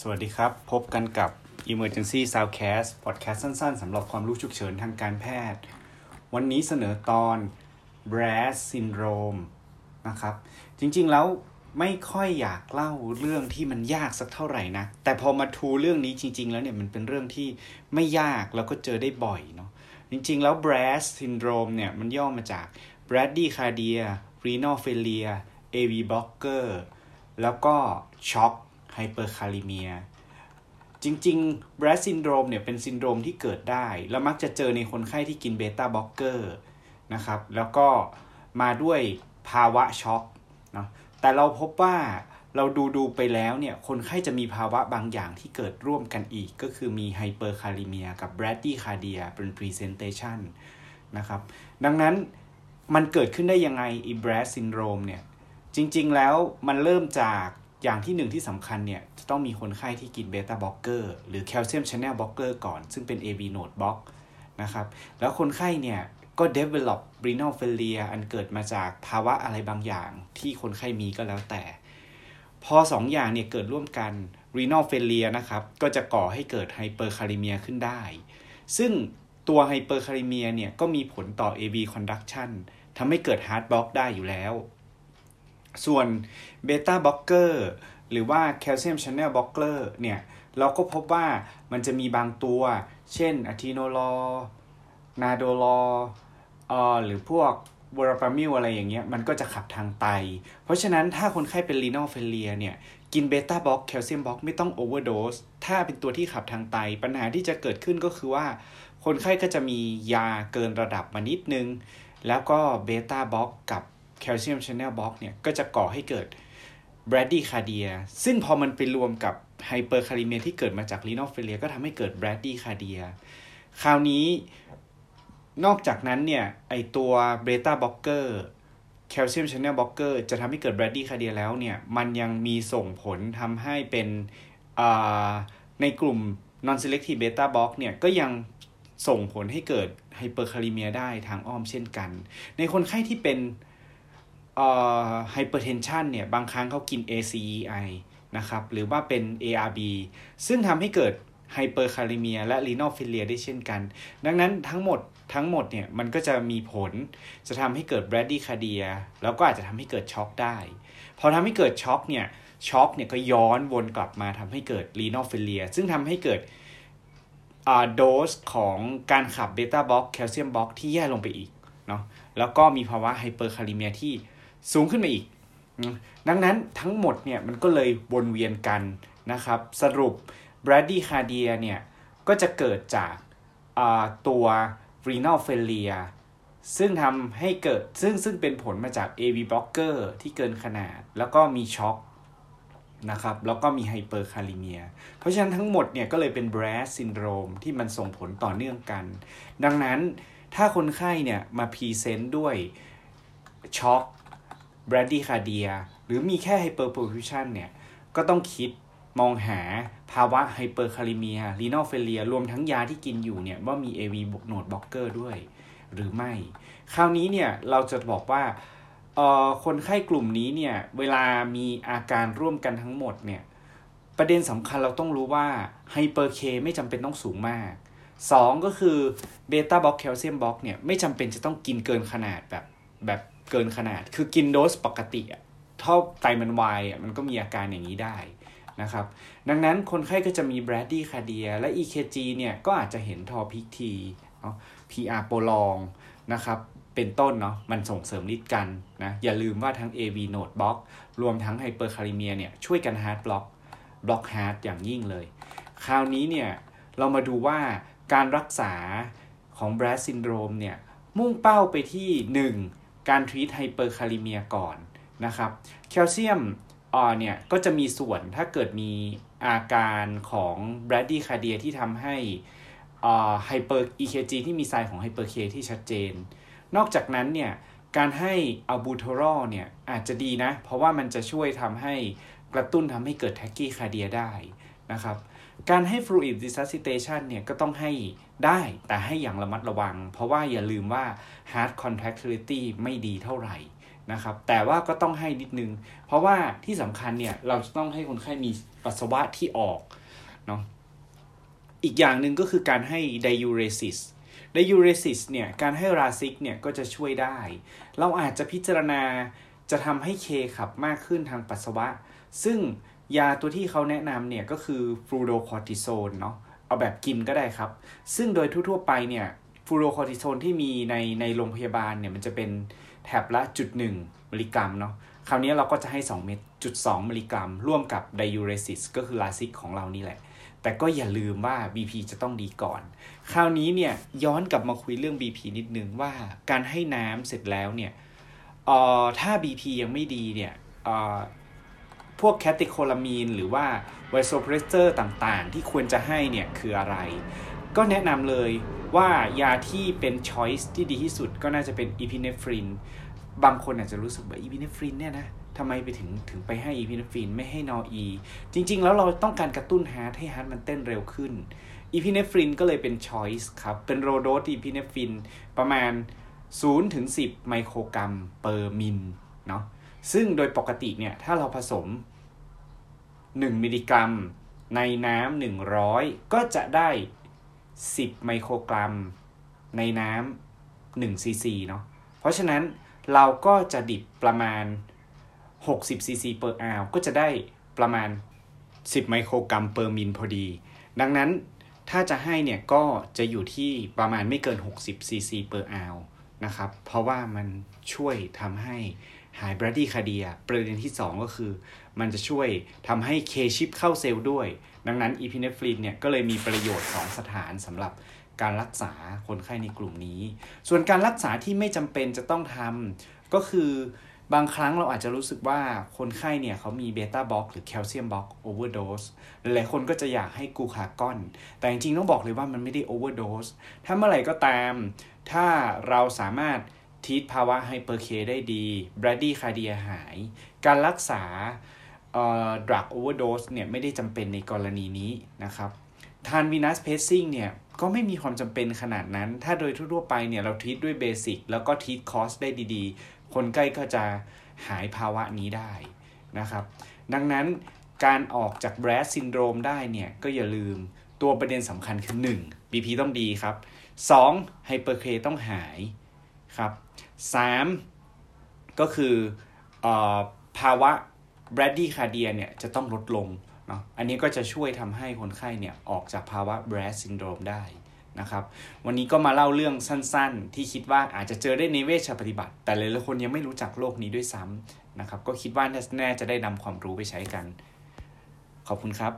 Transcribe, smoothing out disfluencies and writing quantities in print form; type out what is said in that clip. สวัสดีครับพบกันกับ Emergency Soundcast Podcast สั้นๆสำหรับความรู้ฉุกเฉินทางการแพทย์วันนี้เสนอตอน Brass Syndrome นะครับจริงๆแล้วไม่ค่อยอยากเล่าเรื่องที่มันยากสักเท่าไหร่นะแต่พอมาทูเรื่องนี้จริงๆแล้วเนี่ยมันเป็นเรื่องที่ไม่ยากแล้วก็เจอได้บ่อยเนาะจริงๆแล้ว Brass Syndrome เนี่ยมันย่อมาจาก Bradycardia Renal Failure AV Blocker แล้วก็ Shock Hyperkalemia จริงๆ Brass Syndrome เนี่ยเป็นซินโดรมที่เกิดได้และมักจะเจอในคนไข้ที่กินเบต้าบล็อกเกอร์นะครับแล้วก็มาด้วยภาวะช็อกเนาะแต่เราพบว่าเราดูไปแล้วเนี่ยคนไข้จะมีภาวะบางอย่างที่เกิดร่วมกันอีกก็คือมี Hyperkalemia กับ Bradycardia เป็น Presentation นะครับดังนั้นมันเกิดขึ้นได้ยังไง Brass Syndrome เนี่ยจริงๆแล้วมันเริ่มจากอย่างที่หนึ่งที่สำคัญเนี่ยจะต้องมีคนไข้ที่กินเบต้าบล็อกเกอร์หรือแคลเซียมชาแนลบล็อกเกอร์ก่อนซึ่งเป็น AV node block นะครับแล้วคนไข้เนี่ยก็ develop renal failure อันเกิดมาจากภาวะอะไรบางอย่างที่คนไข้มีก็แล้วแต่พอ2 อย่างเนี่ยเกิดร่วมกัน renal failure นะครับก็จะก่อให้เกิด hyperkalemia ขึ้นได้ซึ่งตัว hyperkalemia เนี่ยก็มีผลต่อ AV conduction ทำให้เกิด heart block ได้อยู่แล้วส่วนเบต้าบล็อกเกอร์หรือว่าแคลเซียมชาแนลบล็อกเกอร์เนี่ยเราก็พบว่ามันจะมีบางตัวเช่นอะทีโนลอนาโดลอหรือพวกวอราปามิลอะไรอย่างเงี้ยมันก็จะขับทางไตเพราะฉะนั้นถ้าคนไข้เป็นรีนัลเฟลเลียเนี่ยกินเบต้าบล็อกแคลเซียมบล็อกไม่ต้องโอเวอร์โดสถ้าเป็นตัวที่ขับทางไตปัญหาที่จะเกิดขึ้นก็คือว่าคนไข้ก็จะมียาเกินระดับมานิดนึงแล้วก็เบต้าบล็อกกับแคลเซียมชาแนลบล็อกเนี่ยก็จะก่อให้เกิด bradycardia ซึ่งพอมันไปรวมกับ hyperkalemia ที่เกิดมาจาก renal failure ก็ทำให้เกิด bradycardia คราวนี้นอกจากนั้นเนี่ยไอตัว beta blocker calcium channel blocker จะทำให้เกิด bradycardia แล้วเนี่ยมันยังมีส่งผลทำให้เป็นในกลุ่ม non selective beta block เนี่ยก็ยังส่งผลให้เกิด hyperkalemia ได้ทางอ้อมเช่นกันในคนไข้ที่เป็นhypertension เนี่ยบางครั้งเขากิน ACEI นะครับหรือว่าเป็น ARB ซึ่งทำให้เกิด hyperkalemia และ renal failure ได้เช่นกันดังนั้นทั้งหมดเนี่ยมันก็จะมีผลจะทำให้เกิด bradycardia แล้วก็อาจจะทำให้เกิดช็อกได้พอทำให้เกิดช็อกเนี่ยก็ย้อนวนกลับมาทำให้เกิด renal failure ซึ่งทำให้เกิดโดสของการขับ beta block calcium block ที่แย่ลงไปอีกเนาะแล้วก็มีภาวะ hyperkalemia ที่สูงขึ้นมาอีกดังนั้นทั้งหมดเนี่ยมันก็เลยวนเวียนกันนะครับสรุป bradycardia เนี่ยก็จะเกิดจากตัว renal failure ซึ่งทำให้เกิดซึ่งเป็นผลมาจาก AV blocker ที่เกินขนาดแล้วก็มีช็อกนะครับแล้วก็มี hyperkalemia เพราะฉะนั้นทั้งหมดเนี่ยก็เลยเป็น Brass syndrome ที่มันส่งผลต่อเนื่องกันดังนั้นถ้าคนไข้เนี่ยมาพรีเซนต์ด้วยช็อกbradycardia หรือมีแค่ hyperperfusion เนี่ยก็ต้องคิดมองหาภาวะ hyperkalemia renal failure รวมทั้งยาที่กินอยู่เนี่ยว่ามี AV node blocker ด้วยหรือไม่คราวนี้เนี่ยเราจะบอกว่าคนไข้กลุ่มนี้เนี่ยเวลามีอาการร่วมกันทั้งหมดเนี่ยประเด็นสำคัญเราต้องรู้ว่า hyperk ไม่จำเป็นต้องสูงมาก2ก็คือ beta block calcium block เนี่ยไม่จำเป็นจะต้องกินเกินขนาดแบบเกินขนาดคือกินโดสปกติอ่ะถ้าไตมันวายอ่ะมันก็มีอาการอย่างนี้ได้นะครับดังนั้นคนไข้ก็จะมี bradycardia และ EKG เนี่ยก็อาจจะเห็นทอพิกทีเนาะ PR โปรลองนะครับเป็นต้นเนาะมันส่งเสริมฤทธิ์กันนะอย่าลืมว่าทั้ง AV node block รวมทั้ง hyperkalemia เนี่ยช่วยกัน heart block บล็อก heart อย่างยิ่งเลยคราวนี้เนี่ยเรามาดูว่าการรักษาของ Brass syndrome เนี่ยมุ่งเป้าไปที่1การ treat hyperkalemia ก่อนนะครับแคลเซียมเนี่ยก็จะมีส่วนถ้าเกิดมีอาการของ bradycardia ที่ทำให้hyper EKG ที่มีไซน์ของ hyperk ที่ชัดเจนนอกจากนั้นเนี่ยการให้ albuterol เนี่ยอาจจะดีนะเพราะว่ามันจะช่วยทำให้กระตุ้นทำให้เกิด tachycardia ได้นะครับการให้ fluid resuscitation เนี่ยก็ต้องให้ได้แต่ให้อย่างระมัดระวังเพราะว่าอย่าลืมว่า heart contractility ไม่ดีเท่าไหร่ นะครับแต่ว่าก็ต้องให้นิดนึงเพราะว่าที่สำคัญเนี่ยเราจะต้องให้คนไข้มีปัสสาวะที่ออกเนาะอีกอย่างหนึ่งก็คือการให้ไดยูเรซิสเนี่ยการให้ราซิกเนี่ยก็จะช่วยได้เราอาจจะพิจารณาจะทำให้เคขับมากขึ้นทางปัสสาวะซึ่งยาตัวที่เขาแนะนำเนี่ยก็คือฟลูโรคอร์ติโซนเนาะเอาแบบกินก็ได้ครับซึ่งโดยทั่วๆไปเนี่ยฟลูโรคอร์ติโซนที่มีในโรงพยาบาลเนี่ยมันจะเป็นแถบละ 0.1 มิลลิกรัมเนาะคราวนี้เราก็จะให้ 2 เม็ด 0.2 มิลลิกรัมร่วมกับไดยูเรซิสก็คือลาซิกของเรานี่แหละแต่ก็อย่าลืมว่า BP จะต้องดีก่อนคราวนี้เนี่ยย้อนกลับมาคุยเรื่อง BP นิดนึงว่าการให้น้ำเสร็จแล้วเนี่ยถ้า BP ยังไม่ดีเนี่ยพวกแคติโคลามีนหรือว่าไวโซเพรสเซอร์ต่างๆที่ควรจะให้เนี่ยคืออะไรก็แนะนำเลยว่ายาที่เป็น choice ที่ดีที่สุดก็น่าจะเป็นอีพิเนฟรินบางคนอาจจะรู้สึกว่าอีพิเนฟรินเนี่ยนะทำไมไปถึงไปให้อีพิเนฟรินไม่ให้นออีจริงๆแล้วเราต้องการกระตุ้นฮาร์ทให้ฮาร์ทมันเต้นเร็วขึ้นอีพิเนฟรินก็เลยเป็น choice ครับเป็นโลโดสอีพิเนฟรินประมาณ 0-10 ไมโครกรัมเปอร์มิลเนาะซึ่งโดยปกติเนี่ยถ้าเราผสม1มิลลิกรัมในน้ำ100ก็จะได้10ไมโครกรัมในน้ำ1ซีซีเนาะเพราะฉะนั้นเราก็จะดิบประมาณ60ซีซี per ounce ก็จะได้ประมาณ10ไมโครกรัม per min พอดีดังนั้นถ้าจะให้เนี่ยก็จะอยู่ที่ประมาณไม่เกิน60ซีซี per ounce นะครับเพราะว่ามันช่วยทำให้หายบรดดี้คาเดียประเด็นที่2ก็คือมันจะช่วยทำให้เคชิปเข้าเซลล์ด้วยดังนั้นอีพิเนฟรินเนี่ยก็เลยมีประโยชน์2สถานสำหรับการรักษาคนไข้ในกลุ่มนี้ส่วนการรักษาที่ไม่จำเป็นจะต้องทำก็คือบางครั้งเราอาจจะรู้สึกว่าคนไข้เนี่ยเขามีเบต้าบล็อกหรือแคลเซียมบล็อกโอเวอร์โดสหลายคนก็จะอยากให้กูคาก้อนแต่จริงๆต้องบอกเลยว่ามันไม่ได้โอเวอร์โดสถ้าเมื่อไหร่ก็ตามถ้าเราสามารถทีทภาวะไฮเปอร์เคได้ดีแบรดดี้คาเดียหายการรักษาดรักโอเวอร์โดสเนี่ยไม่ได้จำเป็นในกรณีนี้นะครับทานวีนัสเพสซิ่งเนี่ยก็ไม่มีความจำเป็นขนาดนั้นถ้าโดยทั่วไปเนี่ยเราทีทด้วยเบสิกแล้วก็ทีทคอสได้ดีๆคนใกล้ก็จะหายภาวะนี้ได้นะครับดังนั้นการออกจากแบรดซินโดรมได้เนี่ยก็อย่าลืมตัวประเด็นสำคัญคือ 1. BP ต้องดีครับ 2. ไฮเปอร์เคต้องหายครับ3ก็คือภาวะแบรดดี้คาเดียเนี่ยจะต้องลดลงเนาะอันนี้ก็จะช่วยทำให้คนไข้เนี่ยออกจากภาวะแบรดซินโดรมได้นะครับวันนี้ก็มาเล่าเรื่องสั้นๆที่คิดว่าอาจจะเจอได้ในเวชปฏิบัติแต่หลายๆคนยังไม่รู้จักโรคนี้ด้วยซ้ำนะครับก็คิดว่าน่าจะได้นำความรู้ไปใช้กันขอบคุณครับ